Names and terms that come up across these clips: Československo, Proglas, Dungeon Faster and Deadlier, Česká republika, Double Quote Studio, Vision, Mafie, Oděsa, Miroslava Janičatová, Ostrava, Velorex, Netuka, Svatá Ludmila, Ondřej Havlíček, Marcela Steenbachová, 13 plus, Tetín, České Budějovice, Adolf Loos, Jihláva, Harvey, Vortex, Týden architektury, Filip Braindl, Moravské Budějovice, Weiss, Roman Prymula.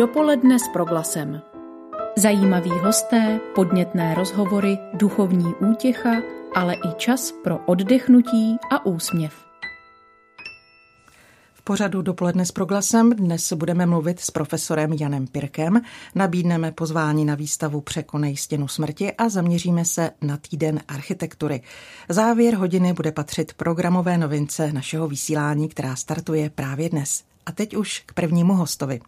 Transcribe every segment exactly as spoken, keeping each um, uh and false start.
Dopoledne s Proglasem. Zajímaví hosté, podnětné rozhovory, duchovní útěcha, ale i čas pro oddechnutí a úsměv. V pořadu Dopoledne s Proglasem dnes budeme mluvit s profesorem Janem Pirkem, nabídneme pozvání na výstavu Překonej stěnu smrti a zaměříme se na Týden architektury. Závěr hodiny bude patřit programové novince našeho vysílání, která startuje právě dnes. A teď už k prvnímu hostovi.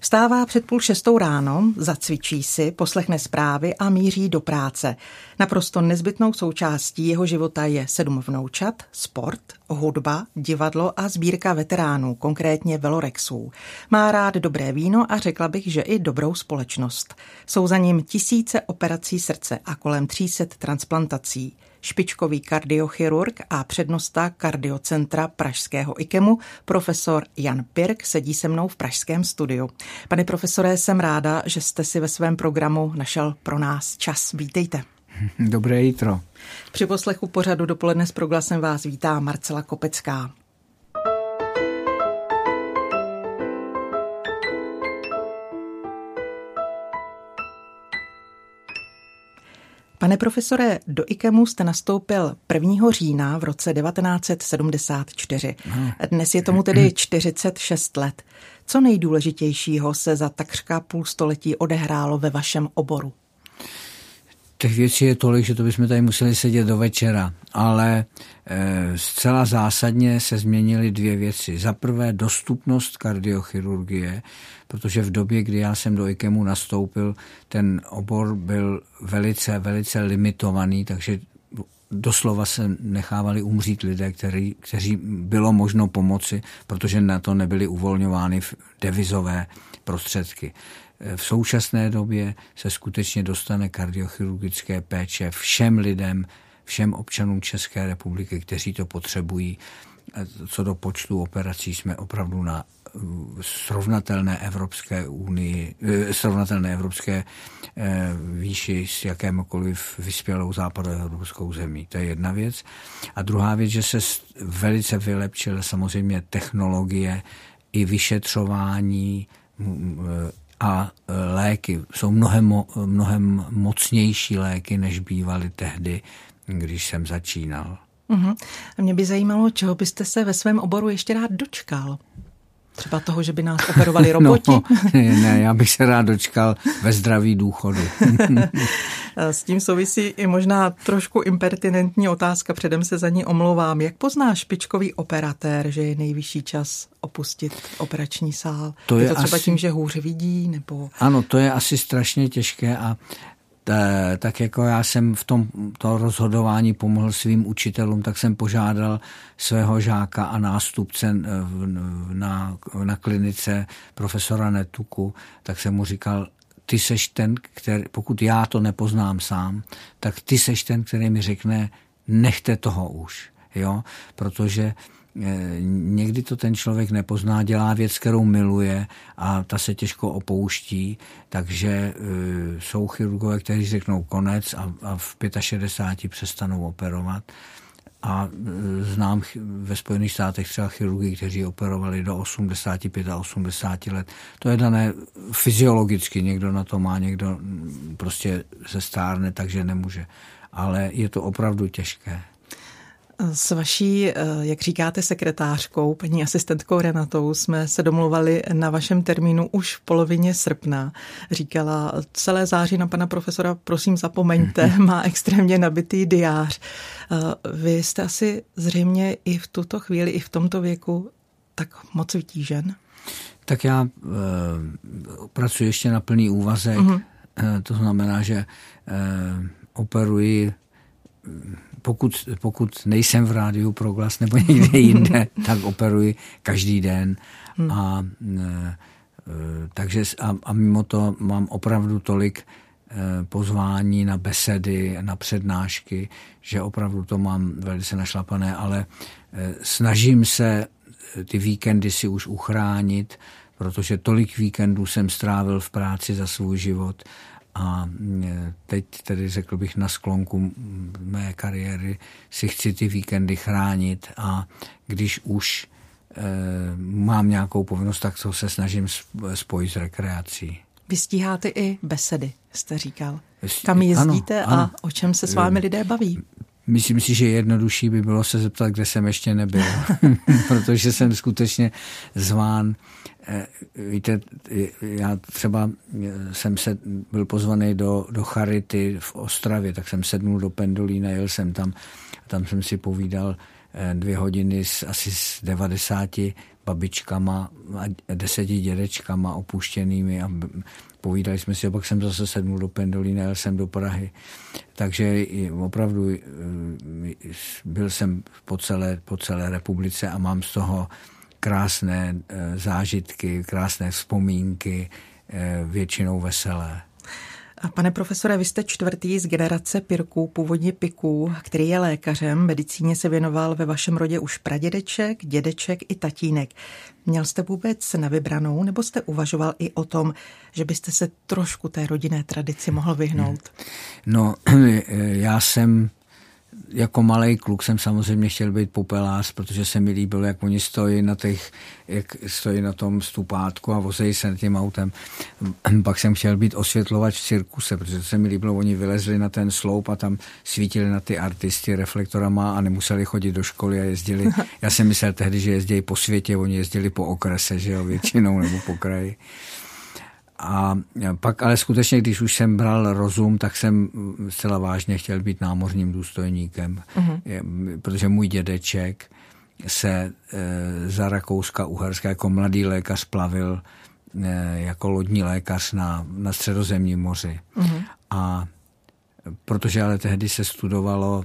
Vstává před půl šestou ráno, zacvičí si, poslechne zprávy a míří do práce. Naprosto nezbytnou součástí jeho života je sedm vnoučat, sport, hudba, divadlo a sbírka veteránů, konkrétně velorexů. Má rád dobré víno a řekla bych, že i dobrou společnost. Jsou za ním tisíce operací srdce a kolem tří set transplantací. Špičkový kardiochirurg a přednosta kardiocentra pražského IKEMu, profesor Jan Pirk, sedí se mnou v pražském studiu. Pane profesore, jsem ráda, že jste si ve svém programu našel pro nás čas. Vítejte. Dobré jitro. Při poslechu pořadu Dopoledne s Proglasem vás vítá Marcela Kopecká. Pane profesore, do IKEMu jste nastoupil prvního října v roce devatenáct set sedmdesát čtyři. Dnes je tomu tedy čtyřicet šest let. Co nejdůležitějšího se za takřka půl století odehrálo ve vašem oboru? Těch věcí je tolik, že to bychom tady museli sedět do večera, ale zcela zásadně se změnily dvě věci. Za prvé dostupnost kardiochirurgie, protože v době, kdy já jsem do IKEMu nastoupil, ten obor byl velice, velice limitovaný, takže doslova se nechávali umřít lidé, který, kteří bylo možno pomoci, protože na to nebyly uvolňovány devizové prostředky. V současné době se skutečně dostane kardiochirurgické péče všem lidem, všem občanům České republiky, kteří to potřebují. Co do počtu operací jsme opravdu na srovnatelné Evropské unii, srovnatelné evropské výši s jakémokoliv vyspělou západoevropskou zemí. To je jedna věc. A druhá věc, že se velice vylepšila samozřejmě technologie i vyšetřování a léky. Jsou mnohem, mnohem mocnější léky, než bývaly tehdy, když jsem začínal. Uhum. A mě by zajímalo, čeho byste se ve svém oboru ještě rád dočkal? Třeba toho, že by nás operovali roboti? No, ne, já bych se rád dočkal ve zdraví důchodu. S tím souvisí i možná trošku impertinentní otázka, předem se za ní omlouvám. Jak pozná špičkový operatér, že je nejvyšší čas opustit operační sál? To je, je to třeba asi tím, že hůř vidí? Nebo... Ano, to je asi strašně těžké a T, tak jako já jsem v tom to rozhodování pomohl svým učitelům, tak jsem požádal svého žáka a nástupce na, na klinice profesora Netuku, tak jsem mu říkal, ty seš ten, který, pokud já to nepoznám sám, tak ty seš ten, který mi řekne, nechte toho už, jo, protože někdy to ten člověk nepozná, dělá věc, kterou miluje a ta se těžko opouští, takže jsou chirurgové, kteří řeknou konec a, a v šedesáti pěti přestanou operovat. A znám ve Spojených státech třeba chirurgy, kteří operovali do osmdesáti pěti a osmdesáti let. To je dané fyziologicky, někdo na to má, někdo prostě se stárne, takže nemůže. Ale je to opravdu těžké. S vaší, jak říkáte, sekretářkou, paní asistentkou Renatou, jsme se domluvali na vašem termínu už v polovině srpna. Říkala, celé září na pana profesora, prosím zapomeňte, má extrémně nabitý diář. Vy jste asi zřejmě i v tuto chvíli, i v tomto věku tak moc vytížen? Tak já e, pracuji ještě na plný úvazek, mm-hmm. e, to znamená, že e, operuji Pokud, pokud nejsem v rádiu Proglas nebo někde jinde, tak operuji každý den. A, takže, a, a mimo to mám opravdu tolik pozvání na besedy, na přednášky, že opravdu to mám velice našlapané, ale snažím se ty víkendy si už uchránit, protože tolik víkendů jsem strávil v práci za svůj život. A teď tedy řekl bych na sklonku mé kariéry si chci ty víkendy chránit a když už mám nějakou povinnost, tak to se snažím spojit s rekreací. Vy stíháte i besedy, jste říkal. Tam jezdíte ano, ano. A o čem se s vámi lidé baví? Myslím si, že jednodušší by bylo se zeptat, kde jsem ještě nebyl, protože jsem skutečně zván. Víte, já třeba jsem se, byl pozvaný do, do Charity v Ostravě, tak jsem sednul do Pendolína, jel jsem tam, tam jsem si povídal dvě hodiny s asi s devadesáti babičkama a deseti dědečkama opuštěnými a povídali jsme si, a pak jsem zase sednul do Pendolína, jel jsem do Prahy. Takže opravdu byl jsem po celé, po celé republice a mám z toho krásné zážitky, krásné vzpomínky, většinou veselé. A pane profesore, vy jste čtvrtý z generace Pirků, původně Piků, který je lékařem. Medicíně se věnoval ve vašem rodě už pradědeček, dědeček i tatínek. Měl jste vůbec na vybranou, nebo jste uvažoval i o tom, že byste se trošku té rodinné tradici mohl vyhnout? No, já jsem jako malej kluk jsem samozřejmě chtěl být popelář, protože se mi líbilo, jak oni stojí na těch, jak stojí na tom stupátku a vozejí se tím autem. Pak jsem chtěl být osvětlovač v cirkuse, protože se mi líbilo, oni vylezli na ten sloup a tam svítili na ty artisty reflektorama a nemuseli chodit do školy a jezdili. Já jsem myslel tehdy, že jezdí po světě, oni jezdili po okrese, že jo, většinou nebo po kraji. A pak ale skutečně, když už jsem bral rozum, tak jsem zcela vážně chtěl být námořním důstojníkem, mm-hmm. protože můj dědeček se za Rakouska-Uherska jako mladý lékař plavil jako lodní lékař na, na Středozemním moři. Mm-hmm. A protože ale tehdy se studovalo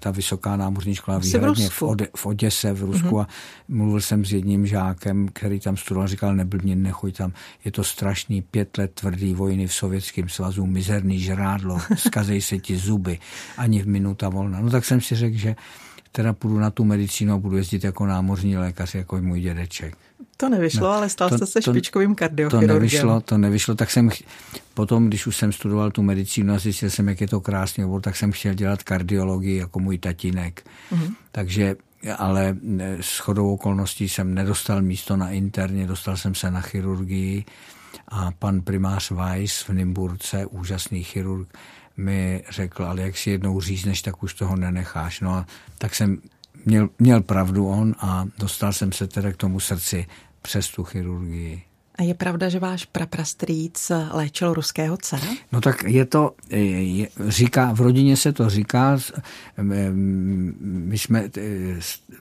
ta vysoká námořní škola výhradně v, Ode- v Oděse, v Rusku mm-hmm. a mluvil jsem s jedním žákem, který tam studoval, říkal, neblbni, nechoď tam, je to strašný pět let tvrdý vojny v Sovětském svazu, mizerný žrádlo, zkazej se ti zuby, ani v minuta volna. No tak jsem si řekl, že teda půjdu na tu medicínu a budu jezdit jako námořní lékař, jako můj dědeček. To nevyšlo, no, ale stal jste se špičkovým kardiochirurgem. To nevyšlo, to nevyšlo, tak jsem potom, když už jsem studoval tu medicínu a zjistil jsem, jak je to krásný obor, tak jsem chtěl dělat kardiologii jako můj tatínek. Mm-hmm. Takže, ale shodou okolností jsem nedostal místo na interně, dostal jsem se na chirurgii a pan primář Weiss v Nymburce, úžasný chirurg, mi řekl, ale jak si jednou řízneš, tak už toho nenecháš. No a tak jsem měl, měl pravdu on a dostal jsem se teda k tomu srdci přes tu chirurgii. A je pravda, že váš praprastrýc léčil ruského cara? No tak je to, je, říká, v rodině se to říká, my jsme,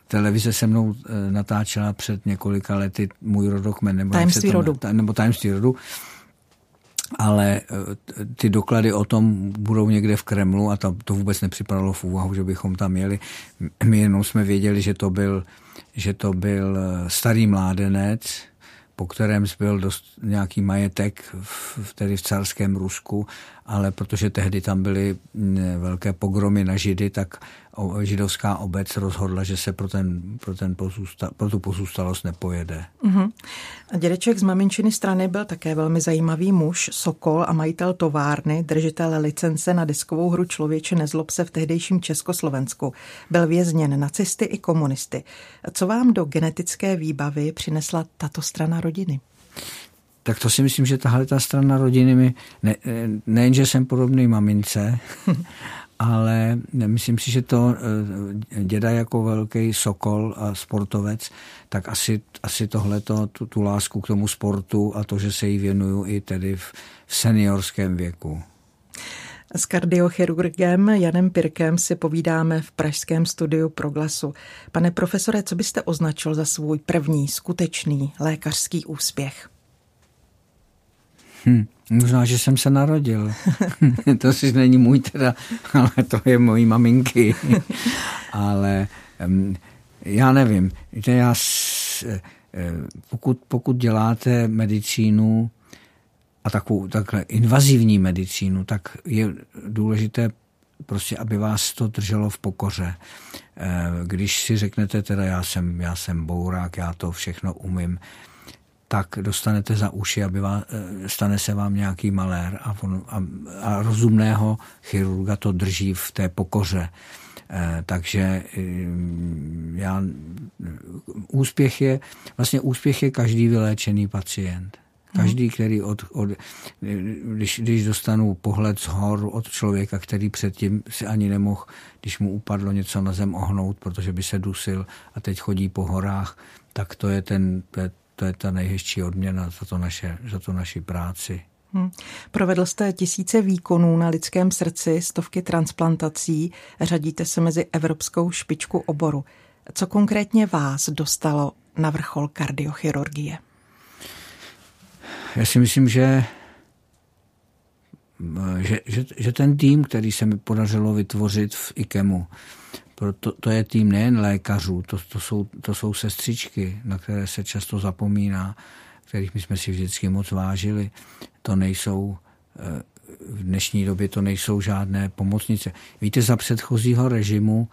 televize se mnou natáčela před několika lety můj rodokmen, nebo tajemství rodu. Nebo tajemství rodu. Ale ty doklady o tom budou někde v Kremlu a to, to vůbec nepřipadalo v úvahu, že bychom tam jeli. My jenom jsme věděli, že to byl, že to byl starý mládenec, po kterém byl dost nějaký majetek v, tedy v carském Rusku, ale protože tehdy tam byly velké pogromy na Židy, tak židovská obec rozhodla, že se pro, ten, pro, ten pozůsta, pro tu pozůstalost nepojede. Uh-huh. A dědeček z maminčiny strany byl také velmi zajímavý muž, sokol a majitel továrny, držitel licence na deskovou hru Člověče nezlob se v tehdejším Československu. Byl vězněn nacisty i komunisty. Co vám do genetické výbavy přinesla tato strana rodiny? Tak to si myslím, že tahle ta strana rodiny mi, ne, nejenže jsem podobný mamince, ale myslím si, že to děda jako velký sokol a sportovec, tak asi, asi tohleto, tu, tu lásku k tomu sportu a to, že se jí věnuju i tedy v, v seniorském věku. S kardiochirurgem Janem Pirkem si povídáme v pražském studiu Proglasu. Pane profesore, co byste označil za svůj první skutečný lékařský úspěch? Hm, možná, že jsem se narodil. To si není můj teda, ale to je mojí maminky. Ale já nevím. Já, pokud, pokud děláte medicínu a takovou takhle invazivní medicínu, tak je důležité prostě, aby vás to drželo v pokoře. Když si řeknete teda, já jsem, já jsem bourák, já to všechno umím, tak dostanete za uši, aby vám, stane se vám nějaký malér a, on, a, a rozumného chirurga to drží v té pokoře. Takže já, úspěch je, vlastně úspěch je každý vyléčený pacient. Každý, který od, od když, když dostanu pohled z hor od člověka, který předtím si ani nemohl, když mu upadlo něco na zem, ohnout, protože by se dusil a teď chodí po horách, tak to je, ten, to je, to je ta nejhezčí odměna za to, naše, za to naši práci. Hmm. Provedl jste tisíce výkonů na lidském srdci, stovky transplantací, řadíte se mezi evropskou špičku oboru. Co konkrétně vás dostalo na vrchol kardiochirurgie? Já si myslím, že, že, že, že ten tým, který se mi podařilo vytvořit v IKEMu, proto, to je tým nejen lékařů, to, to, jsou, to jsou sestřičky, na které se často zapomíná, kterých my jsme si vždycky moc vážili. To nejsou, v dnešní době to nejsou žádné pomocnice. Víte, za předchozího režimu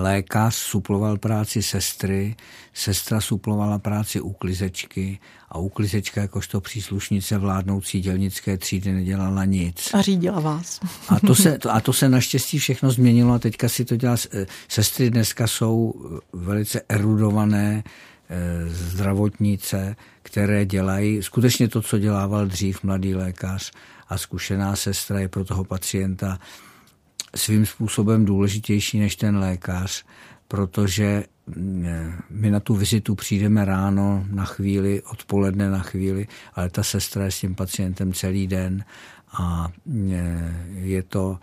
lékař suploval práci sestry, sestra suplovala práci uklizečky a uklizečka jakožto příslušnice vládnoucí dělnické třídy nedělala nic. A řídila vás. A to se, a to se naštěstí všechno změnilo a teďka si to dělá. Sestry dneska jsou velice erudované zdravotnice, které dělají skutečně to, co dělával dřív mladý lékař, a zkušená sestra je pro toho pacienta svým způsobem důležitější než ten lékař, protože my na tu vizitu přijdeme ráno na chvíli, odpoledne na chvíli, ale ta sestra je s tím pacientem celý den a je to,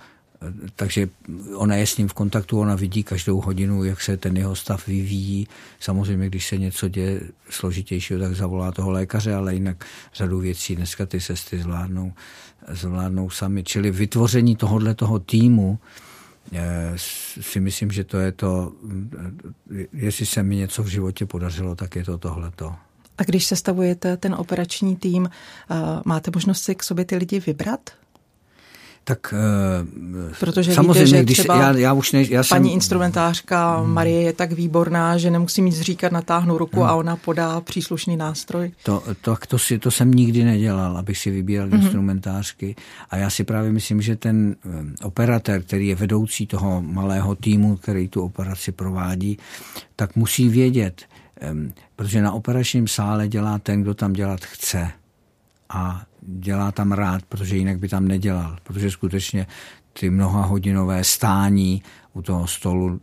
takže ona je s ním v kontaktu, ona vidí každou hodinu, jak se ten jeho stav vyvíjí. Samozřejmě, když se něco děje složitějšího, tak zavolá toho lékaře, ale jinak řadu věcí dneska ty sestry zvládnou, zvládnou sami. Čili vytvoření tohoto týmu, si myslím, že to je to, jestli se mi něco v životě podařilo, tak je to tohleto. A když sestavujete ten operační tým, máte možnost si k sobě ty lidi vybrat? Tak protože samozřejmě, víte, že když třeba já, já už ne, já paní jsem, instrumentářka Marie je tak výborná, že nemusí nic říkat, natáhnu ruku no. a ona podá příslušný nástroj. To, to, to, si, to jsem nikdy nedělal, abych si vybíral mm-hmm. instrumentářky. A já si právě myslím, že ten operatér, který je vedoucí toho malého týmu, který tu operaci provádí, tak musí vědět, protože na operačním sále dělá ten, kdo tam dělat chce. A dělá tam rád, protože jinak by tam nedělal, protože skutečně ty mnohahodinové stání u toho stolu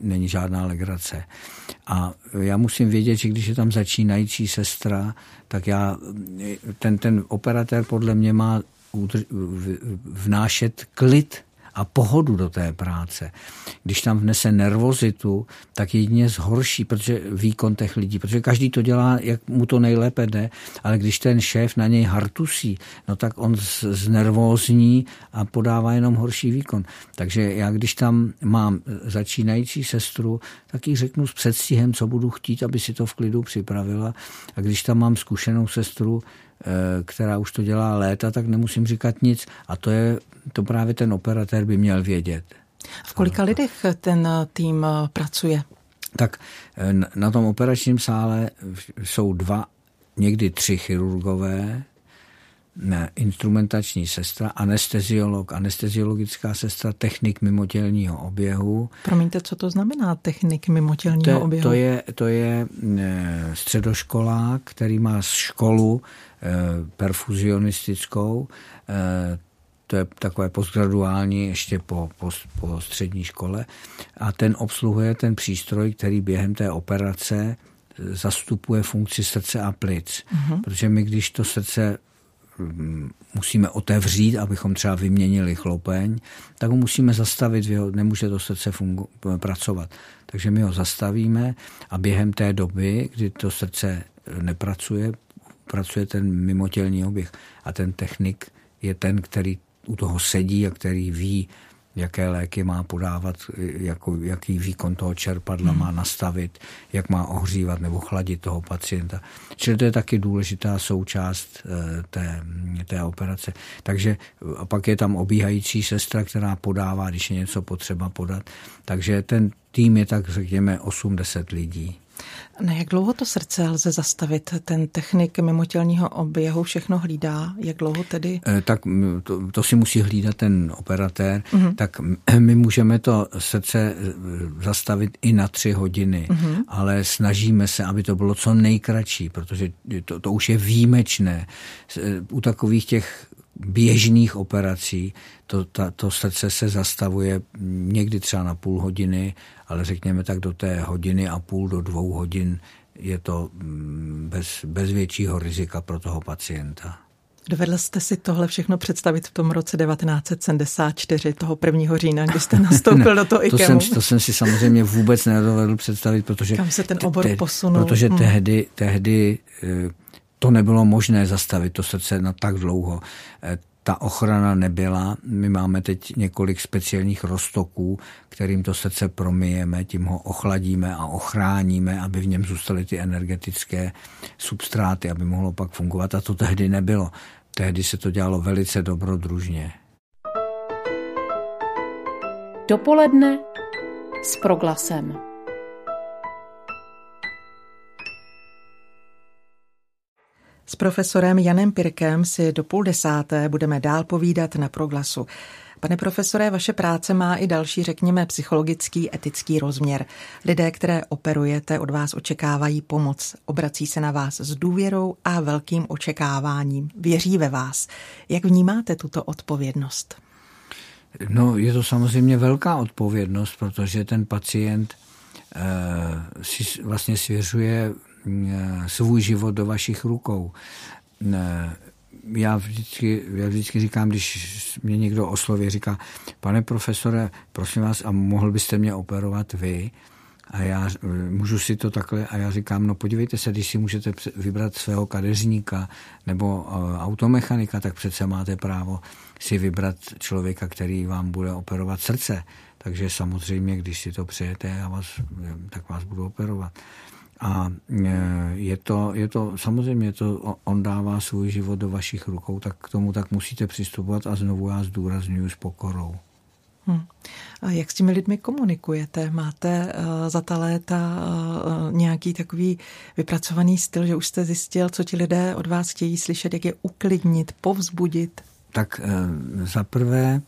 není žádná legrace. A já musím vědět, že když je tam začínající sestra, tak já, ten, ten operatér podle mě má vnášet klid a pohodu do té práce. Když tam vnese nervozitu, tak jedině zhorší protože výkon těch lidí, protože každý to dělá, jak mu to nejlépe jde, ale když ten šéf na něj hartusí, no tak on znervózní a podává jenom horší výkon. Takže já, když tam mám začínající sestru, tak jí řeknu s předstihem, co budu chtít, aby si to v klidu připravila. A když tam mám zkušenou sestru, která už to dělá léta, tak nemusím říkat nic. A to je to právě ten operatér by měl vědět. V kolika lidech ten tým pracuje? Tak na tom operačním sále jsou dva, někdy tři chirurgové, ne, instrumentační sestra, anesteziolog, anesteziologická sestra, technik mimotělního oběhu. Promiňte, co to znamená technik mimotělního to, oběhu? To je, to je středoškolák, který má školu perfuzionistickou, to je takové postgraduální ještě po, po, po střední škole a ten obsluhuje ten přístroj, který během té operace zastupuje funkci srdce a plic. Mm-hmm. Protože my, když to srdce musíme otevřít, abychom třeba vyměnili chlopeň, tak ho musíme zastavit, nemůže to srdce fungu, pracovat. Takže my ho zastavíme a během té doby, kdy to srdce nepracuje, pracuje ten mimotělní oběh a ten technik je ten, který u toho sedí a který ví, jaké léky má podávat, jako, jaký výkon toho čerpadla hmm. má nastavit, jak má ohřívat nebo chladit toho pacienta. Čili to je taky důležitá součást té, té operace. Takže a pak je tam obíhající sestra, která podává, když je něco potřeba podat. Takže ten tým je tak, řekněme, osm deset lidí. Na jak dlouho to srdce lze zastavit? Ten technik mimotělního oběhu všechno hlídá? Jak dlouho tedy? E, tak to, to si musí hlídat ten operatér. Mm-hmm. Tak my můžeme to srdce zastavit i na tři hodiny, mm-hmm. ale snažíme se, aby to bylo co nejkratší, protože to, to už je výjimečné. U takových těch běžných operací to, ta, to srdce se zastavuje někdy třeba na půl hodiny, ale řekněme tak do té hodiny a půl do dvou hodin je to bez, bez většího rizika pro toho pacienta. Dovedl jste si tohle všechno představit v tom roce devatenáct set sedmdesát čtyři, toho prvního října, kdy jste nastoupil ne, do toho IKEMu? To jsem, to jsem si samozřejmě vůbec nedovedl představit, protože... Kam se ten obor te, posunul? Protože hmm. tehdy... tehdy to nebylo možné zastavit to srdce na tak dlouho. Ta ochrana nebyla. My máme teď několik speciálních roztoků, kterým to srdce promijeme, tím ho ochladíme a ochráníme, aby v něm zůstaly ty energetické substráty, aby mohlo pak fungovat. A to tehdy nebylo. Tehdy se to dělalo velice dobrodružně. Dopoledne s proglasem. S profesorem Janem Pirkem si do půl desáté budeme dál povídat na Proglasu. Pane profesore, vaše práce má i další, řekněme, psychologický, etický rozměr. Lidé, které operujete, od vás očekávají pomoc. Obrací se na vás s důvěrou a velkým očekáváním. Věří ve vás. Jak vnímáte tuto odpovědnost? No, je to samozřejmě velká odpovědnost, protože ten pacient eh, si vlastně svěřuje svůj život do vašich rukou. Já vždycky, já vždycky říkám, když mě někdo osloví, říká, pane profesore, prosím vás, a mohl byste mě operovat vy? A já můžu si to takhle, a já říkám, no podívejte se, když si můžete vybrat svého kadeřníka nebo automechanika, tak přece máte právo si vybrat člověka, který vám bude operovat srdce. Takže samozřejmě, když si to přejete, a vás, tak vás budu operovat. A je to, je to, samozřejmě to, on dává svůj život do vašich rukou, tak k tomu tak musíte přistupovat a znovu já zdůrazňuji s pokorou. Hmm. A jak s těmi lidmi komunikujete? Máte uh, za ta léta uh, nějaký takový vypracovaný styl, že už jste zjistil, co ti lidé od vás chtějí slyšet, jak je uklidnit, povzbudit? Tak za prvé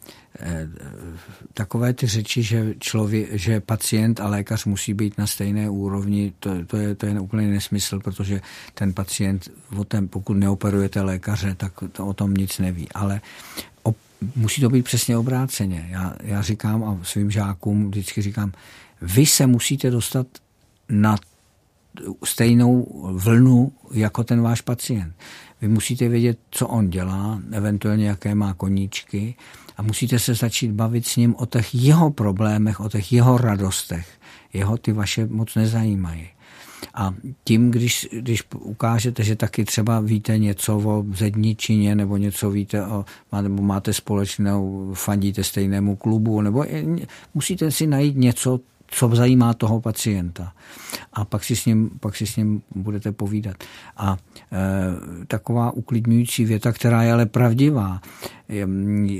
takové ty řeči, že, člověk, že pacient a lékař musí být na stejné úrovni, to, to, je, to je úplně nesmysl, protože ten pacient, o tom, pokud neoperujete lékaře, tak to o tom nic neví. Ale op, musí to být přesně obráceně. Já, já říkám a svým žákům vždycky říkám, vy se musíte dostat na stejnou vlnu jako ten váš pacient. Vy musíte vědět, co on dělá, eventuálně jaké má koníčky a musíte se začít bavit s ním o těch jeho problémech, o těch jeho radostech. Jeho ty vaše moc nezajímají. A tím, když, když ukážete, že taky třeba víte něco o zedničině nebo něco víte o, nebo máte společnou, fandíte stejnému klubu, nebo musíte si najít něco, co zajímá toho pacienta. A pak si s ním, pak si s ním budete povídat. A e, taková uklidňující věta, která je ale pravdivá, je,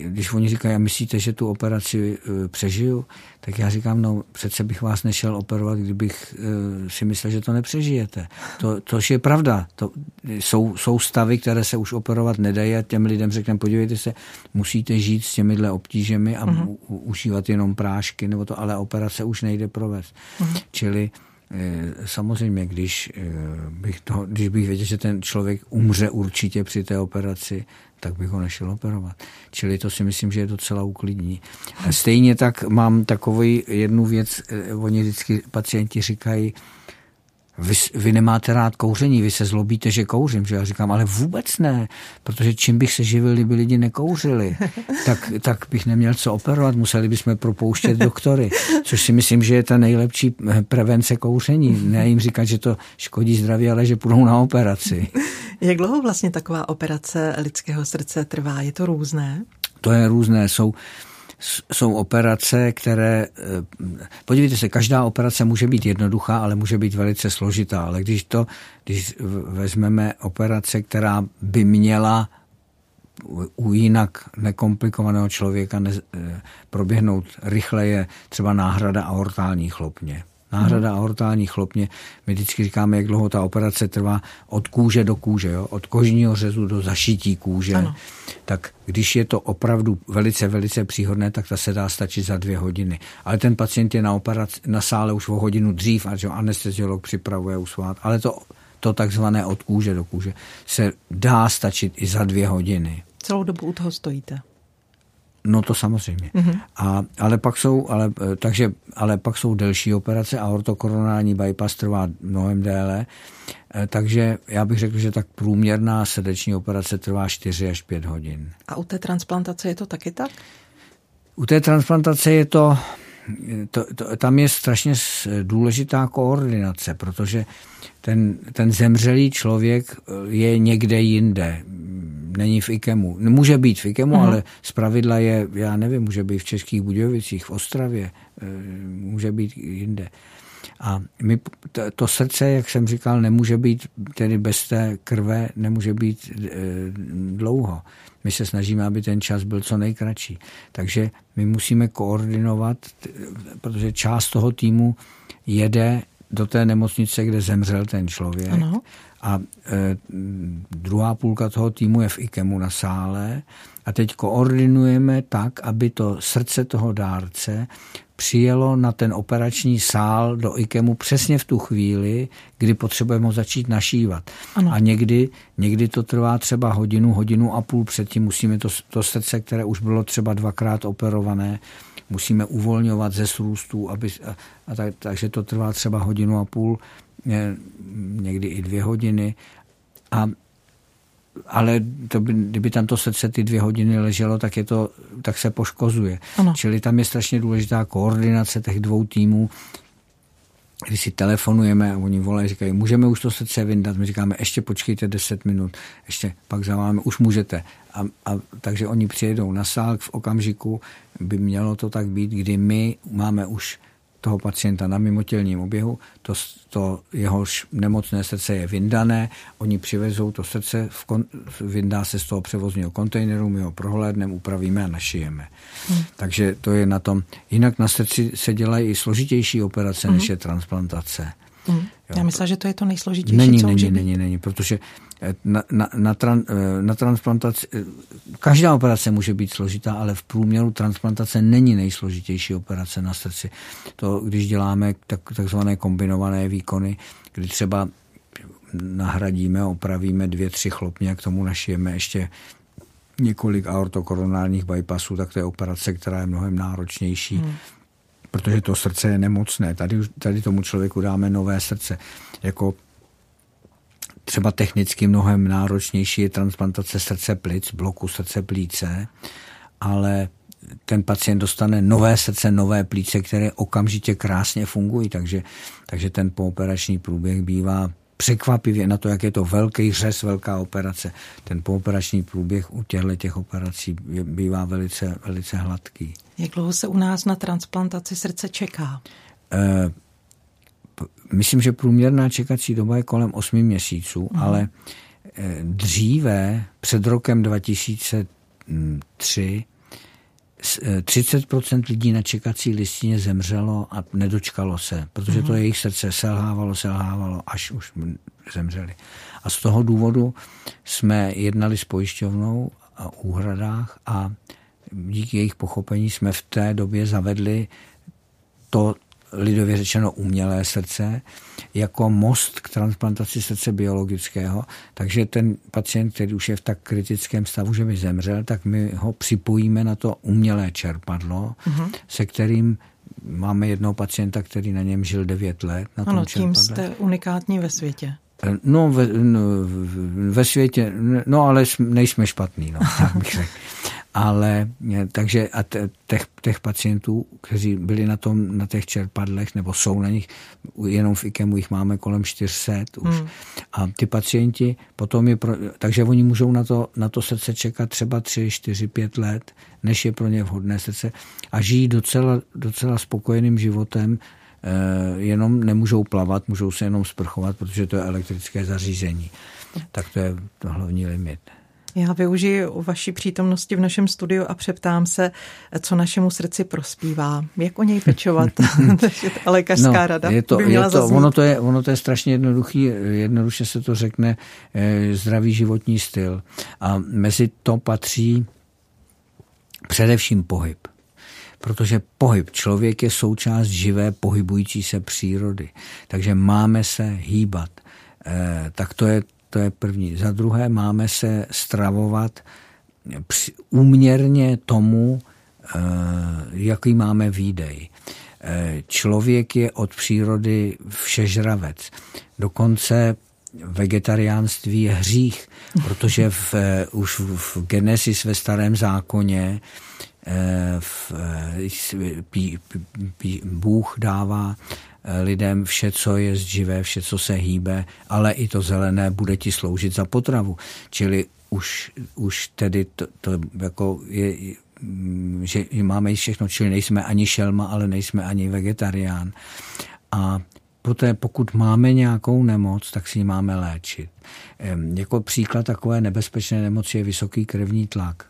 když oni říkají, myslíte, že tu operaci e, přežiju, tak já říkám, no přece bych vás nešel operovat, kdybych e, si myslel, že to nepřežijete. To, tož je pravda. To, jsou, jsou stavy, které se už operovat nedají a těm lidem řekneme, podívejte se, musíte žít s těmihle obtížemi a mm-hmm. u, užívat jenom prášky, nebo to, ale operace už nejde provést. Mm-hmm. Čili samozřejmě, když bych, to, když bych věděl, že ten člověk umře určitě při té operaci, tak bych ho nešel operovat. Čili to si myslím, že je docela uklidní. Stejně tak mám takovou jednu věc, oni vždycky pacienti říkají, Vy, vy nemáte rád kouření, vy se zlobíte, že kouřím, že já říkám, ale vůbec ne, protože čím bych se živil, kdyby lidi nekouřili, tak, tak bych neměl co operovat, museli bychom propouštět doktory, což si myslím, že je ta nejlepší prevence kouření. Ne jim říkat, že to škodí zdraví, ale že půjdou na operaci. Jak dlouho vlastně taková operace lidského srdce trvá? Je to různé? To je různé, jsou... Jsou operace, které... Podívejte se, každá operace může být jednoduchá, ale může být velice složitá. Ale když to, když vezmeme operace, která by měla u jinak nekomplikovaného člověka ne, proběhnout rychle, je třeba náhrada aortální chlopně. náhrada aortální chlopně. My vždycky říkáme, jak dlouho ta operace trvá od kůže do kůže, jo? Od kožního řezu do zašití kůže. Ano. Tak když je to opravdu velice, velice příhodné, tak ta se dá stačit za dvě hodiny. Ale ten pacient je na, operaci, na sále už o hodinu dřív, a anesteziolog připravuje usvát. Ale to, to takzvané od kůže do kůže se dá stačit i za dvě hodiny. Celou dobu u toho stojíte? No to samozřejmě. Mm-hmm. A, ale, pak jsou, ale, takže, ale pak jsou delší operace a ortokoronální bypass trvá mnohem déle. Takže já bych řekl, že tak průměrná srdeční operace trvá čtyři až pět hodin. A u té transplantace je to taky tak? U té transplantace je to, to, to tam je strašně důležitá koordinace, protože ten, ten zemřelý člověk je někde jinde. Není v IKEMu. Může být v IKEMu, uh-huh. ale zpravidla je, já nevím, může být v Českých Budějovicích, v Ostravě, může být jinde. A my, to srdce, jak jsem říkal, nemůže být, tedy bez té krve nemůže být dlouho. My se snažíme, aby ten čas byl co nejkratší. Takže my musíme koordinovat, protože část toho týmu jede do té nemocnice, kde zemřel ten člověk. Ano. A e, druhá půlka toho týmu je v IKEMu na sále a teď koordinujeme tak, aby to srdce toho dárce přijelo na ten operační sál do IKEMu přesně v tu chvíli, kdy potřebujeme ho začít našívat. Ano. A někdy, někdy to trvá třeba hodinu, hodinu a půl předtím. Musíme to, to srdce, které už bylo třeba dvakrát operované, musíme uvolňovat ze srůstů, aby, a, a tak, takže to trvá třeba hodinu a půl, někdy i dvě hodiny. A, ale to by, kdyby tam to srdce ty dvě hodiny leželo, tak, je to, tak se poškozuje. Ano. Čili tam je strašně důležitá koordinace těch dvou týmů, kdy si telefonujeme a oni volají, říkají, můžeme už to srdce vyndat. My říkáme, ještě počkejte deset minut, ještě pak zavoláme, už můžete. A, a takže oni přijedou na sál v okamžiku, by mělo to tak být, kdy my máme už toho pacienta na mimotělním oběhu, to, to jehož nemocné srdce je vyndané, oni přivezou to srdce, v kon, vyndá se z toho převozního kontejneru, my ho prohlédneme, upravíme a našijeme. Hmm. Takže to je na tom. Jinak na srdci se dělají i složitější operace, hmm. než je transplantace. Hmm. Já myslím, že to je to nejsložitější, není, co může být. Není, není, není, protože na, na, na, tran, na transplantaci, každá operace může být složitá, ale v průměru transplantace není nejsložitější operace na srdci. To, když děláme tak, takzvané kombinované výkony, kdy třeba nahradíme, opravíme dvě, tři chlopně a k tomu našijeme ještě několik aortokoronálních bypassů, tak to je operace, která je mnohem náročnější. Hmm. Protože to srdce je nemocné. Tady, tady tomu člověku dáme nové srdce. Jako třeba technicky mnohem náročnější je transplantace srdce plic, bloku srdce plíce, ale ten pacient dostane nové srdce, nové plíce, které okamžitě krásně fungují, takže, takže ten pooperační průběh bývá překvapivě na to, jak je to velký řez, velká operace. Ten pooperační průběh u těchto těch operací bývá velice, velice hladký. Jak dlouho se u nás na transplantaci srdce čeká? E, myslím, že průměrná čekací doba je kolem osmi měsíců, mm. ale dříve, před rokem dva tisíce tři, třicet procent lidí na čekací listině zemřelo a nedočkalo se, protože to jejich srdce selhávalo, selhávalo, až už zemřeli. A z toho důvodu jsme jednali s pojišťovnou a úhradách a díky jejich pochopení jsme v té době zavedli to lidově řečeno umělé srdce jako most k transplantaci srdce biologického. Takže ten pacient, který už je v tak kritickém stavu, že by zemřel, tak my ho připojíme na to umělé čerpadlo, mm-hmm. se kterým máme jednoho pacienta, který na něm žil devět let. Na ano, tom tím jste unikátní ve světě. No ve, no, ve světě, no ale nejsme špatný, no, tak bych řekl. Ale, takže a těch, těch pacientů, kteří byli na tom, na těch čerpadlech, nebo jsou na nich, jenom v IKEMu jich máme kolem čtyři sta už. Hmm. A ty pacienti potom je, pro, takže oni můžou na to, na to srdce čekat třeba tři, čtyři, pět let, než je pro ně vhodné srdce a žijí docela, docela spokojeným životem, jenom nemůžou plavat, můžou se jenom sprchovat, protože to je elektrické zařízení. Tak to je to hlavní limit. Já využiju vaší přítomnosti v našem studiu a přeptám se, co našemu srdci prospívá. Jak o něj pečovat? Lékařská no, rada je to, by měla je to, ono, to je, ono to je strašně jednoduchý, jednoduše se to řekne, eh, zdravý životní styl. A mezi to patří především pohyb. Protože pohyb, člověk je součást živé pohybující se přírody. Takže máme se hýbat. Eh, tak to je To je první. Za druhé máme se stravovat úměrně tomu, jaký máme výdej. Člověk je od přírody všežravec. Dokonce vegetariánství je hřích, protože v, už v Genesis ve Starém zákoně v, pí, pí, Bůh dává lidem vše, co je živé, vše, co se hýbe, ale i to zelené bude ti sloužit za potravu. Čili už, už tedy to, to jako je, že máme všechno, čili nejsme ani šelma, ale nejsme ani vegetarián. A poté, pokud máme nějakou nemoc, tak si ji máme léčit. Jako příklad takové nebezpečné nemoci je vysoký krevní tlak.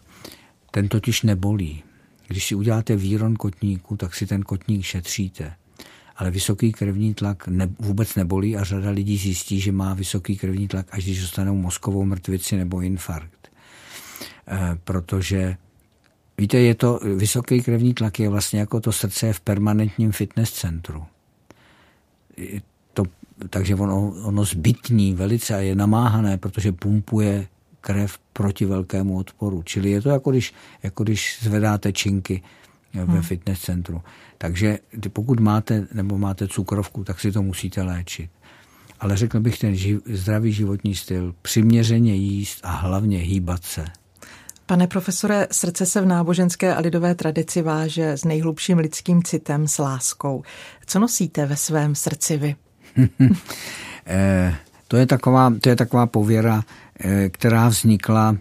Ten totiž nebolí. Když si uděláte výron kotníku, tak si ten kotník šetříte. Ale vysoký krevní tlak ne, vůbec nebolí a řada lidí zjistí, že má vysoký krevní tlak, až když dostanou mozkovou mrtvici nebo infarkt. E, protože, víte, je to, vysoký krevní tlak je vlastně jako to srdce v permanentním fitness centru. To, takže ono, ono zbytní velice a je namáhané, protože pumpuje krev proti velkému odporu. Čili je to jako když, jako když zvedáte činky ve hmm. fitness centru. Takže pokud máte nebo máte cukrovku, tak si to musíte léčit. Ale řekl bych ten živ, zdravý životní styl, přiměřeně jíst a hlavně hýbat se. Pane profesore, srdce se v náboženské a lidové tradici váže s nejhlubším lidským citem, s láskou. Co nosíte ve svém srdci vy? eh, to je taková, to je taková pověra, eh, která vznikla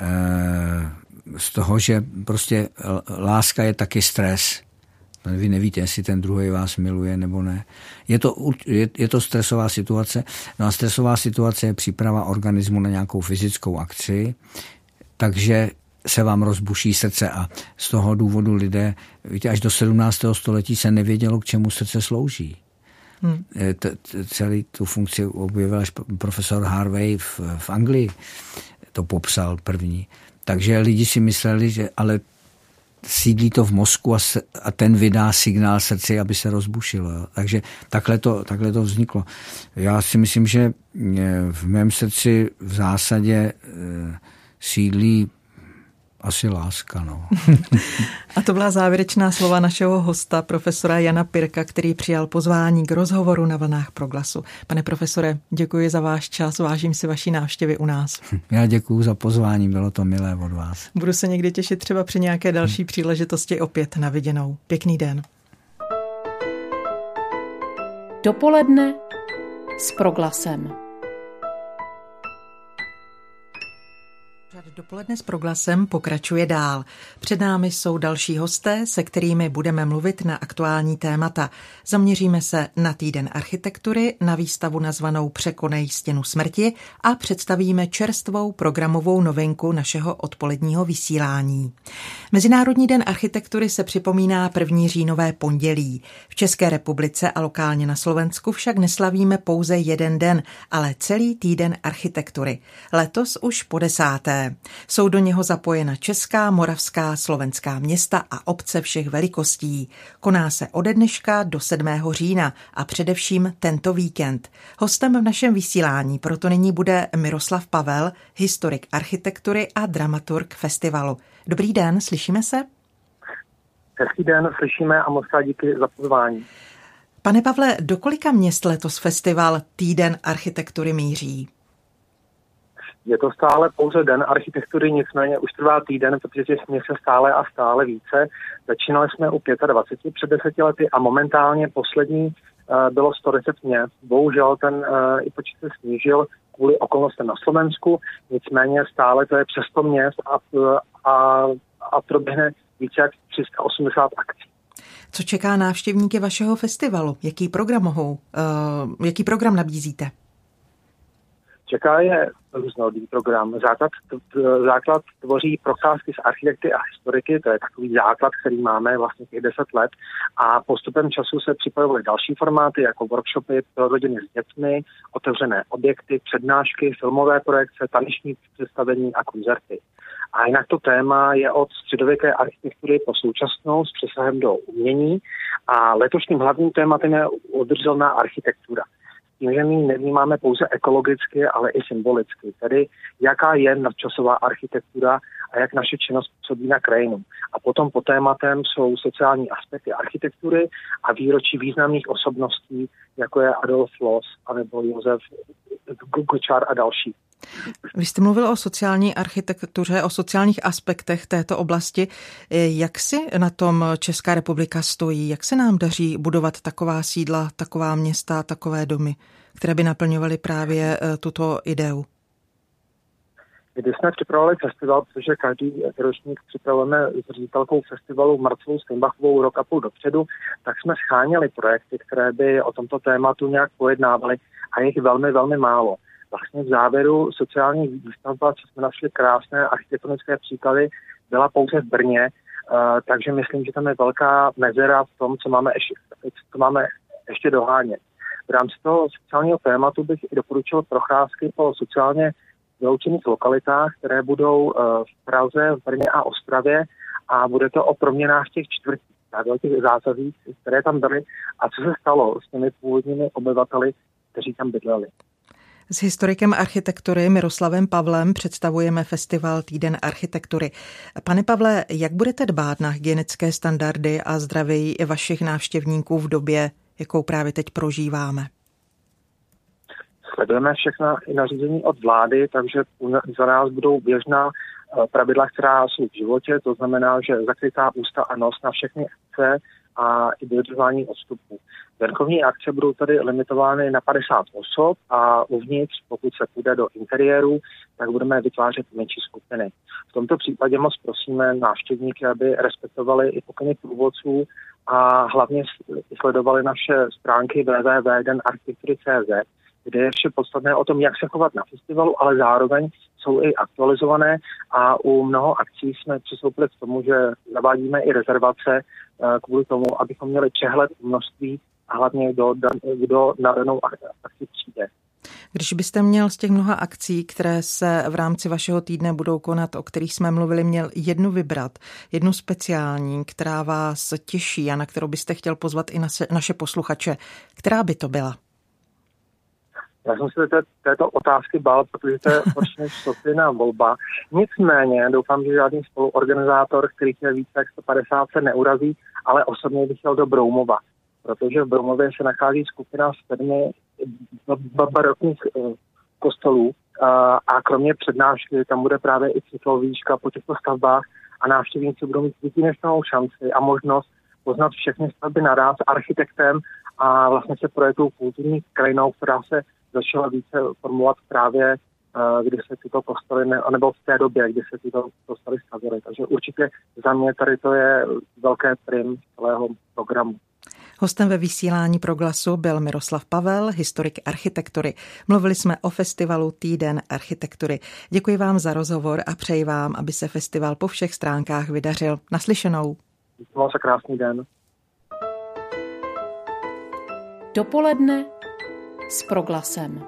eh, z toho, že prostě láska je taky stres. Vy nevíte, jestli ten druhý vás miluje nebo ne. Je to, je, je to stresová situace. No a stresová situace je příprava organismu na nějakou fyzickou akci, takže se vám rozbuší srdce a z toho důvodu lidé, víte, až do sedmnáctého století se nevědělo, k čemu srdce slouží. Hmm. T, t, celý tu funkci objevil až profesor Harvey v, v Anglii. To popsal první. Takže lidi si mysleli, že ale sídlí to v mozku a, se, a ten vydá signál srdci, aby se rozbušilo. Jo. Takže takhle to, takhle to vzniklo. Já si myslím, že v mém srdci v zásadě e, sídlí asi láska. No. A to byla závěrečná slova našeho hosta, profesora Jana Pirka, který přijal pozvání k rozhovoru na vlnách Proglasu. Pane profesore, děkuji za váš čas, vážím si vaší návštěvy u nás. Já děkuji za pozvání, bylo to milé od vás. Budu se někdy těšit třeba při nějaké další příležitosti opět, na viděnou. Pěkný den. Dopoledne s Proglasem. Dopoledne s Proglasem pokračuje dál. Před námi jsou další hosté, se kterými budeme mluvit na aktuální témata. Zaměříme se na Týden architektury, na výstavu nazvanou Překonej stěnu smrti a představíme čerstvou programovou novinku našeho odpoledního vysílání. Mezinárodní den architektury se připomíná první říjnové pondělí. V České republice a lokálně na Slovensku však neslavíme pouze jeden den, ale celý Týden architektury. Letos už po desáté. Jsou do něho zapojena česká, moravská, slovenská města a obce všech velikostí. Koná se ode dneška do sedmého října a především tento víkend. Hostem v našem vysílání proto nyní bude Miroslav Pavel, historik architektury a dramaturg festivalu. Dobrý den, slyšíme se? Hezký den, slyšíme a moc díky za pozvání. Pane Pavle, do kolika měst letos festival Týden architektury míří? Je to stále pouze den architektury, nicméně už trvá týden, protože těch měst se stále a stále více. Začínali jsme u dvacet pět před deseti lety a momentálně poslední uh, bylo sto deset měst. Bohužel ten uh, i počet se snížil kvůli okolnostem na Slovensku, nicméně stále to je přes sto měst a, a, a proběhne více jak tři sta osmdesát akcí. Co čeká návštěvníky vašeho festivalu? Jaký program mohou? Uh, jaký program nabízíte? Čeká je různorodý program. Základ, základ tvoří procházky s architekty a historiky, to je takový základ, který máme vlastně těch deset let a postupem času se připojovaly další formáty, jako workshopy pro rodiny s dětmi, otevřené objekty, přednášky, filmové projekce, taneční představení a koncerty. A jinak to téma je od středověké architektury po současnou s přesahem do umění a letošním hlavním tématem je udržitelná architektura. Tím, že my nevnímáme pouze ekologicky, ale i symbolicky, tedy jaká je nadčasová architektura a jak naše činnost působí na krajinu. A potom pod tématem jsou sociální aspekty architektury a výročí významných osobností, jako je Adolf Loos anebo Josef Guglčar a další. Vy jste mluvil o sociální architektuře, o sociálních aspektech této oblasti. Jak si na tom Česká republika stojí? Jak se nám daří budovat taková sídla, taková města, takové domy, které by naplňovaly právě tuto ideu? Když jsme připravovali festival, protože každý ročník připravujeme s ředitelkou festivalu Marcelou Steenbachovou rok a půl dopředu, tak jsme scháněli projekty, které by o tomto tématu nějak pojednávaly a jich velmi, velmi málo. Vlastně v závěru sociální výstavba, co jsme našli krásné architektonické příklady, byla pouze v Brně, takže myslím, že tam je velká mezera v tom, co máme ještě, co máme ještě dohánět. V rámci toho sociálního tématu bych i doporučil procházky po sociálně vyloučených lokalitách, které budou v Praze, v Brně a Ostravě a bude to o proměnách těch čtvrtí, o těch zásazích, které tam byly a co se stalo s těmi původními obyvateli, kteří tam bydleli. S historikem architektury Miroslavem Pavlem představujeme festival Týden architektury. Pane Pavle, jak budete dbát na hygienické standardy a zdraví vašich návštěvníků v době, jakou právě teď prožíváme? Sledujeme všechna nařízení od vlády, takže za nás budou běžná pravidla, která jsou v životě, to znamená, že zakrytá ústa a nos na všechny akce a i dodržování odstupů. Venkovní akce budou tady limitovány na padesát osob a uvnitř, pokud se půjde do interiéru, tak budeme vytvářet menší skupiny. V tomto případě moc prosíme návštěvníky, aby respektovali i pokyny průvodců a hlavně sledovali naše stránky w w w tečka den architektury tečka c z, kde je vše podstatné o tom, jak se chovat na festivalu, ale zároveň jsou i aktualizované a u mnoho akcí jsme přistoupili k tomu, že zavádíme i rezervace kvůli tomu, abychom měli přehled množství a hlavně kdo, kdo na danou akci přijde. Když byste měl z těch mnoha akcí, které se v rámci vašeho týdne budou konat, o kterých jsme mluvili, měl jednu vybrat, jednu speciální, která vás těší a na kterou byste chtěl pozvat i naše, naše posluchače, která by to byla? Já jsem se té, této otázky bál, protože to je určitě stopěná volba. Nicméně doufám, že žádný spoluorganizátor, který je více jak sto padesát, se neurazí, ale osobně bych chtěl do Broumova, protože v Broumově se nachází skupina sedmi barokních kostelů a kromě přednášky tam bude právě i cyklovíčka po těchto stavbách a návštěvníci budou mít jedinečnou šanci a možnost poznat všechny stavby naraz architektem a vlastně se projektu kulturní krajinou, která se začala více formulovat právě, kdy se tyto kostely, nebo v té době, kdy se tyto kostely stavěly. Takže určitě za mě tady to je velké prim celého programu. Hostem ve vysílání Proglasu byl Miroslav Pavel, historik architektury. Mluvili jsme o festivalu Týden architektury. Děkuji vám za rozhovor a přeji vám, aby se festival po všech stránkách vydařil. Naslyšenou. Děkuji za krásný den. Dopoledne s Proglasem.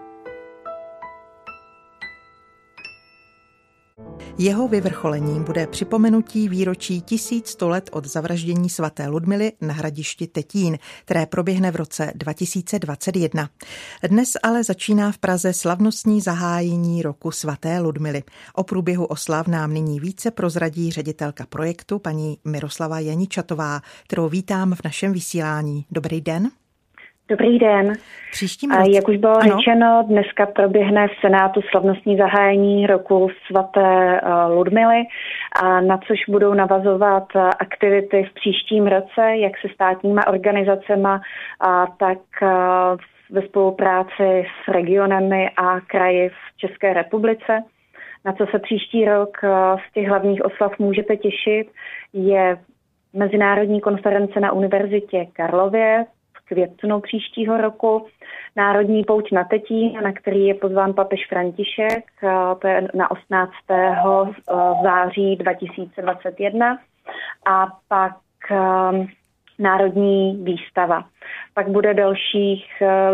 Jeho vyvrcholením bude připomenutí výročí tisíc sto let od zavraždění svaté Ludmily na hradišti Tetín, které proběhne v roce dva tisíce dvacet jedna. Dnes ale začíná v Praze slavnostní zahájení roku svaté Ludmily. O průběhu oslav nám nyní více prozradí ředitelka projektu paní Miroslava Janičatová, kterou vítám v našem vysílání. Dobrý den. Dobrý den. Příštím roce. Jak už bylo ano. řečeno, dneska proběhne v Senátu slavnostní zahájení roku svaté Ludmily, na což budou navazovat aktivity v příštím roce, jak se státníma organizacema, tak ve spolupráci s regionami a kraji v České republice. Na co se příští rok z těch hlavních oslav můžete těšit, je mezinárodní konference na Univerzitě Karlově, květnu příštího roku národní pouť na Tetín, na který je pozván papež František, to je na osmnáctého září dva tisíce dvacet jedna, a pak národní výstava. Pak bude dalších,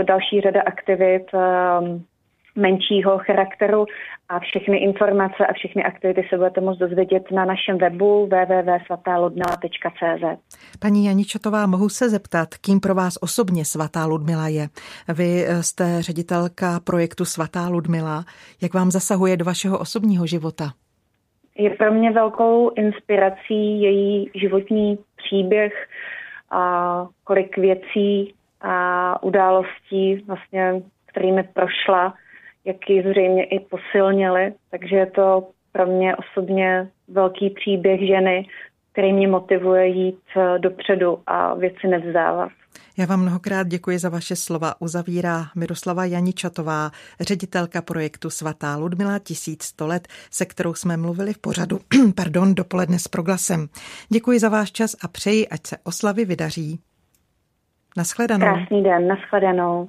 další řada aktivit menšího charakteru a všechny informace a všechny aktivity se budete moct dozvědět na našem webu w w w tečka svatá ludmila tečka c z. Paní Janičatová, mohu se zeptat, kým pro vás osobně Svatá Ludmila je? Vy jste ředitelka projektu Svatá Ludmila. Jak vám zasahuje do vašeho osobního života? Je pro mě velkou inspirací její životní příběh a kolik věcí a událostí, vlastně, kterými prošla, jak ji zřejmě i posilnili. Takže je to pro mě osobně velký příběh ženy, který mě motivuje jít dopředu a věci nevzdávat. Já vám mnohokrát děkuji za vaše slova. Uzavírá Miroslava Janičatová, ředitelka projektu Svatá Ludmila tisíc sto let, se kterou jsme mluvili v pořadu pardon, Dopoledne s proglasem. Děkuji za váš čas a přeji, ať se oslavy vydaří. Naschledanou. Krásný den, naschledanou.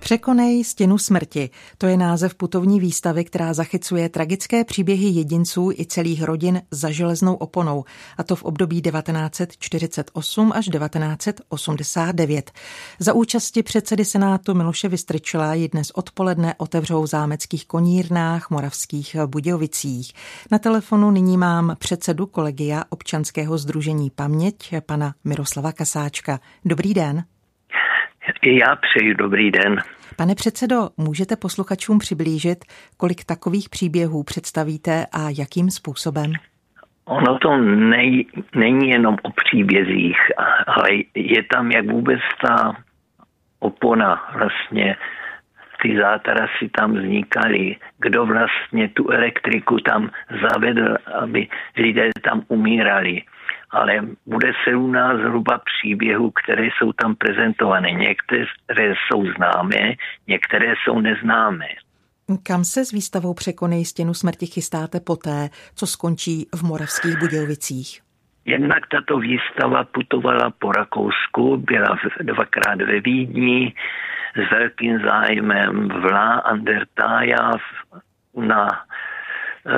Překonej stěnu smrti. To je název putovní výstavy, která zachycuje tragické příběhy jedinců i celých rodin za železnou oponou, a to v období devatenáct set čtyřicet osm až devatenáct set osmdesát devět. Za účasti předsedy senátu Miloše Vystrčila ji dnes odpoledne otevřou v zámeckých konírnách Moravských Budějovicích. Na telefonu nyní mám předsedu kolegia občanského sdružení Paměť, pana Miroslava Kasáčka. Dobrý den. I já přeji dobrý den. Pane předsedo, můžete posluchačům přiblížit, kolik takových příběhů představíte a jakým způsobem? Ono to nej, není jenom o příbězích, ale je tam, jak vůbec ta opona vlastně, ty zátarasy tam vznikaly, kdo vlastně tu elektriku tam zavedl, aby lidé tam umírali. Ale bude se u nás zhruba příběhů, které jsou tam prezentované. Některé jsou známé, některé jsou neznámé. Kam se s výstavou Překonej stěnu smrti chystáte poté, co skončí v Moravských Budějovicích? Jednak tato výstava putovala po Rakousku, byla dvakrát ve Vídni, s velkým zájmem v La Andertaja na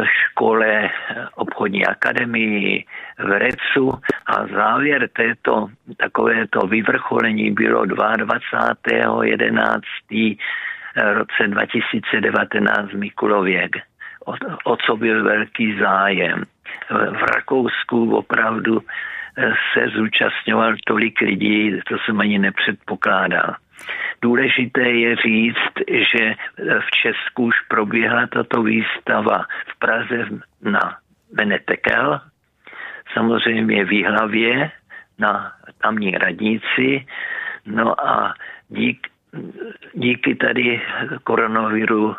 škole obchodní akademii v Recu a závěr této, takovéto vyvrcholení bylo dvacátého prvního jedenáctého roce dva tisíce devatenáct v Mikulově, o, o co byl velký zájem. V Rakousku opravdu se zúčastňoval tolik lidí, to jsem ani nepředpokládal. Důležité je říct, že v Česku už proběhla tato výstava v Praze na Benetekel, samozřejmě v Jihlavě na tamní radnici, no a dík, díky tady koronaviru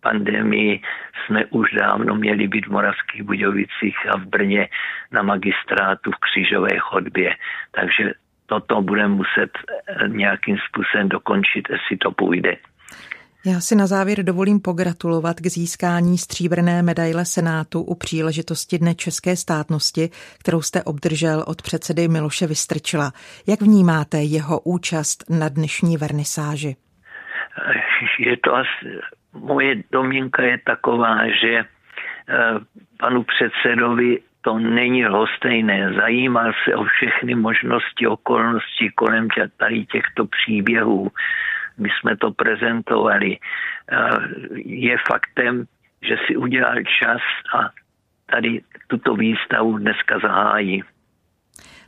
pandemii jsme už dávno měli být v Moravských Budějovicích a v Brně na magistrátu v Křížové chodbě, takže toto budeme muset nějakým způsobem dokončit, jestli to půjde. Já si na závěr dovolím pogratulovat k získání stříbrné medaile Senátu u příležitosti Dne české státnosti, kterou jste obdržel od předsedy Miloše Vystrčila. Jak vnímáte jeho účast na dnešní vernisáži? Je to asi, moje domněnka je taková, že panu předsedovi to není lhostejné, zajímal se o všechny možnosti, okolnosti kolem tady těchto příběhů. My jsme to prezentovali. Je faktem, že si udělal čas a tady tuto výstavu dneska zahájí.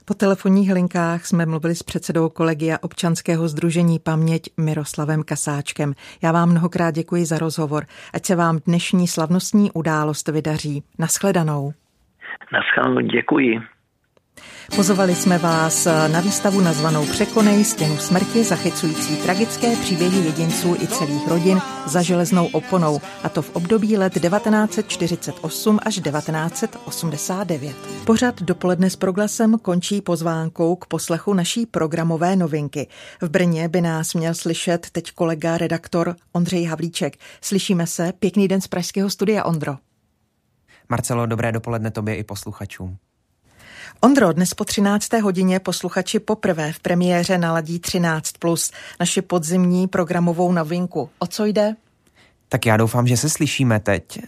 Po telefonních linkách jsme mluvili s předsedou kolegia občanského sdružení Paměť Miroslavem Kasáčkem. Já vám mnohokrát děkuji za rozhovor. Ať se vám dnešní slavnostní událost vydaří. Naschledanou. Naschledanou, děkuji. Pozvali jsme vás na výstavu nazvanou Překonej stěnu smrti, zachycující tragické příběhy jedinců i celých rodin za železnou oponou, a to v období let devatenáct set čtyřicet osm až devatenáct set osmdesát devět. Pořad Dopoledne s proglasem končí pozvánkou k poslechu naší programové novinky. V Brně by nás měl slyšet teď kolega redaktor Ondřej Havlíček. Slyšíme se. Pěkný den z pražského studia, Ondro. Marcelo, dobré dopoledne tobě i posluchačům. Ondro, dnes po třinácté hodině posluchači poprvé v premiéře naladí třináct plus, naši podzimní programovou novinku. O co jde? Tak já doufám, že se slyšíme teď.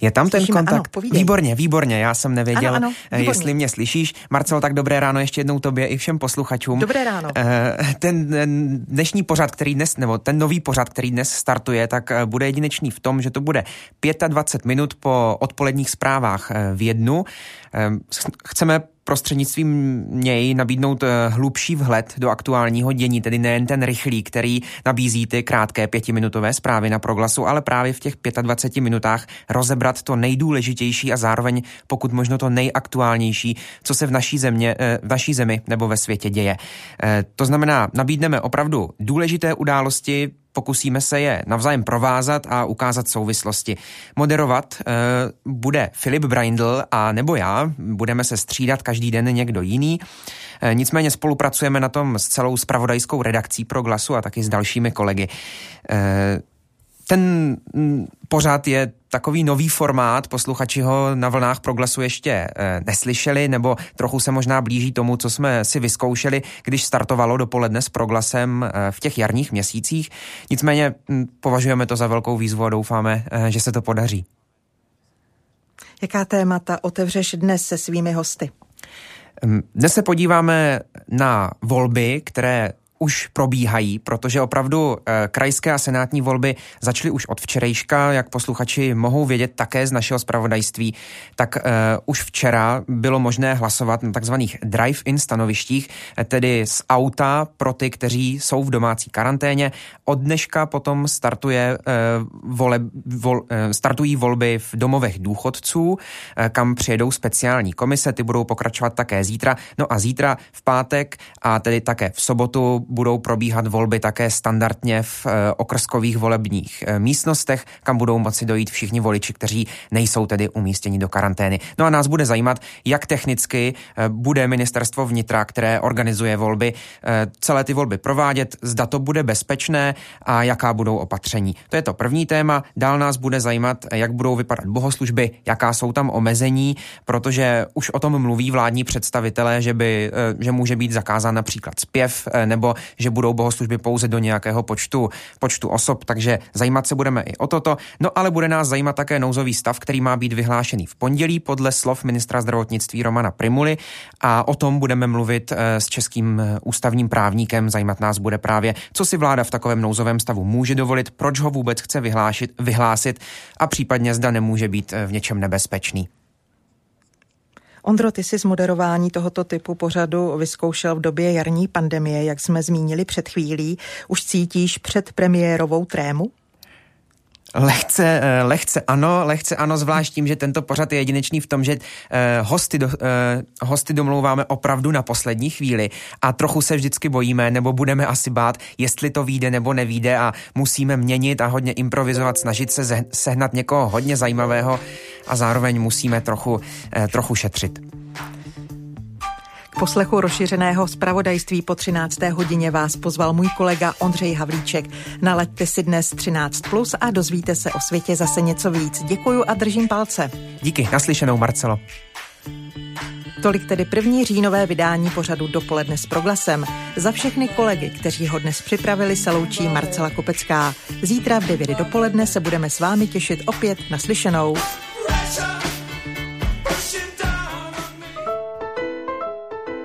Je tam slyšíme, ten kontakt? Ano, výborně, výborně, já jsem nevěděl, ano, ano, jestli mě slyšíš. Marcel, tak dobré ráno ještě jednou tobě i všem posluchačům. Dobré ráno. Ten dnešní pořad, který dnes, nebo ten nový pořad, který dnes startuje, tak bude jedinečný v tom, že to bude dvacet pět minut po odpoledních zprávách v jednu. Chceme prostřednictvím něj nabídnout hlubší vhled do aktuálního dění, tedy nejen ten rychlý, který nabízí ty krátké pětiminutové zprávy na Proglasu, ale právě v těch dvaceti pěti minutách rozebrat to nejdůležitější a zároveň pokud možno to nejaktuálnější, co se v naší země, v naší zemi nebo ve světě děje. To znamená, nabídneme opravdu důležité události, pokusíme se je navzájem provázat a ukázat souvislosti. Moderovat e, bude Filip Braindl a nebo já, budeme se střídat každý den někdo jiný. E, nicméně spolupracujeme na tom s celou zpravodajskou redakcí Proglasu a taky s dalšími kolegy. E, ten pořád je takový nový formát, posluchači ho na vlnách Proglasu ještě neslyšeli, nebo trochu se možná blíží tomu, co jsme si vyzkoušeli, když startovalo Dopoledne s Proglasem v těch jarních měsících. Nicméně považujeme to za velkou výzvu a doufáme, že se to podaří. Jaká témata otevřeš dnes se svými hosty? Dnes se podíváme na volby, které už probíhají, protože opravdu e, krajské a senátní volby začaly už od včerejška, jak posluchači mohou vědět také z našeho zpravodajství, tak e, už včera bylo možné hlasovat na takzvaných drive-in stanovištích, tedy z auta pro ty, kteří jsou v domácí karanténě. Od dneška potom startuje, e, vole, vol, e, startují volby v domovech důchodců, e, kam přijedou speciální komise, ty budou pokračovat také zítra, no a zítra v pátek a tedy také v sobotu budou probíhat volby také standardně v okrskových volebních místnostech, kam budou moci dojít všichni voliči, kteří nejsou tedy umístěni do karantény. No a nás bude zajímat, jak technicky bude ministerstvo vnitra, které organizuje volby, celé ty volby provádět, zda to bude bezpečné a jaká budou opatření. To je to první téma. Dál nás bude zajímat, jak budou vypadat bohoslužby, jaká jsou tam omezení, protože už o tom mluví vládní představitelé, že by, že může být zakázán například zpěv nebo že budou bohoslužby pouze do nějakého počtu, počtu osob, takže zajímat se budeme i o toto. No ale bude nás zajímat také nouzový stav, který má být vyhlášený v pondělí podle slov ministra zdravotnictví Romana Prymuly, a o tom budeme mluvit s českým ústavním právníkem. Zajímat nás bude právě, co si vláda v takovém nouzovém stavu může dovolit, proč ho vůbec chce vyhlášit, vyhlásit a případně zda nemůže být v něčem nebezpečný. Ondro, ty jsi z moderování tohoto typu pořadu vyzkoušel v době jarní pandemie, jak jsme zmínili před chvílí. Už cítíš předpremiérovou trému? Lehce, lehce ano, lehce ano, zvlášť tím, že tento pořad je jedinečný v tom, že hosty, do, hosty domlouváme opravdu na poslední chvíli a trochu se vždycky bojíme, nebo budeme asi bát, jestli to vyjde nebo nevyjde, a musíme měnit a hodně improvizovat, snažit se sehnat někoho hodně zajímavého a zároveň musíme trochu, trochu šetřit. K poslechu rozšířeného zpravodajství po třinácté hodině vás pozval můj kolega Ondřej Havlíček. Nalaďte si dnes třináct plus a dozvíte se o světě zase něco víc. Děkuju a držím palce. Díky, naslyšenou, Marcelo. Tolik tedy první říjnové vydání pořadu Dopoledne s Proglasem. Za všechny kolegy, kteří ho dnes připravili, se loučí Marcela Kopecká. Zítra v devět dopoledne se budeme s vámi těšit opět, naslyšenou.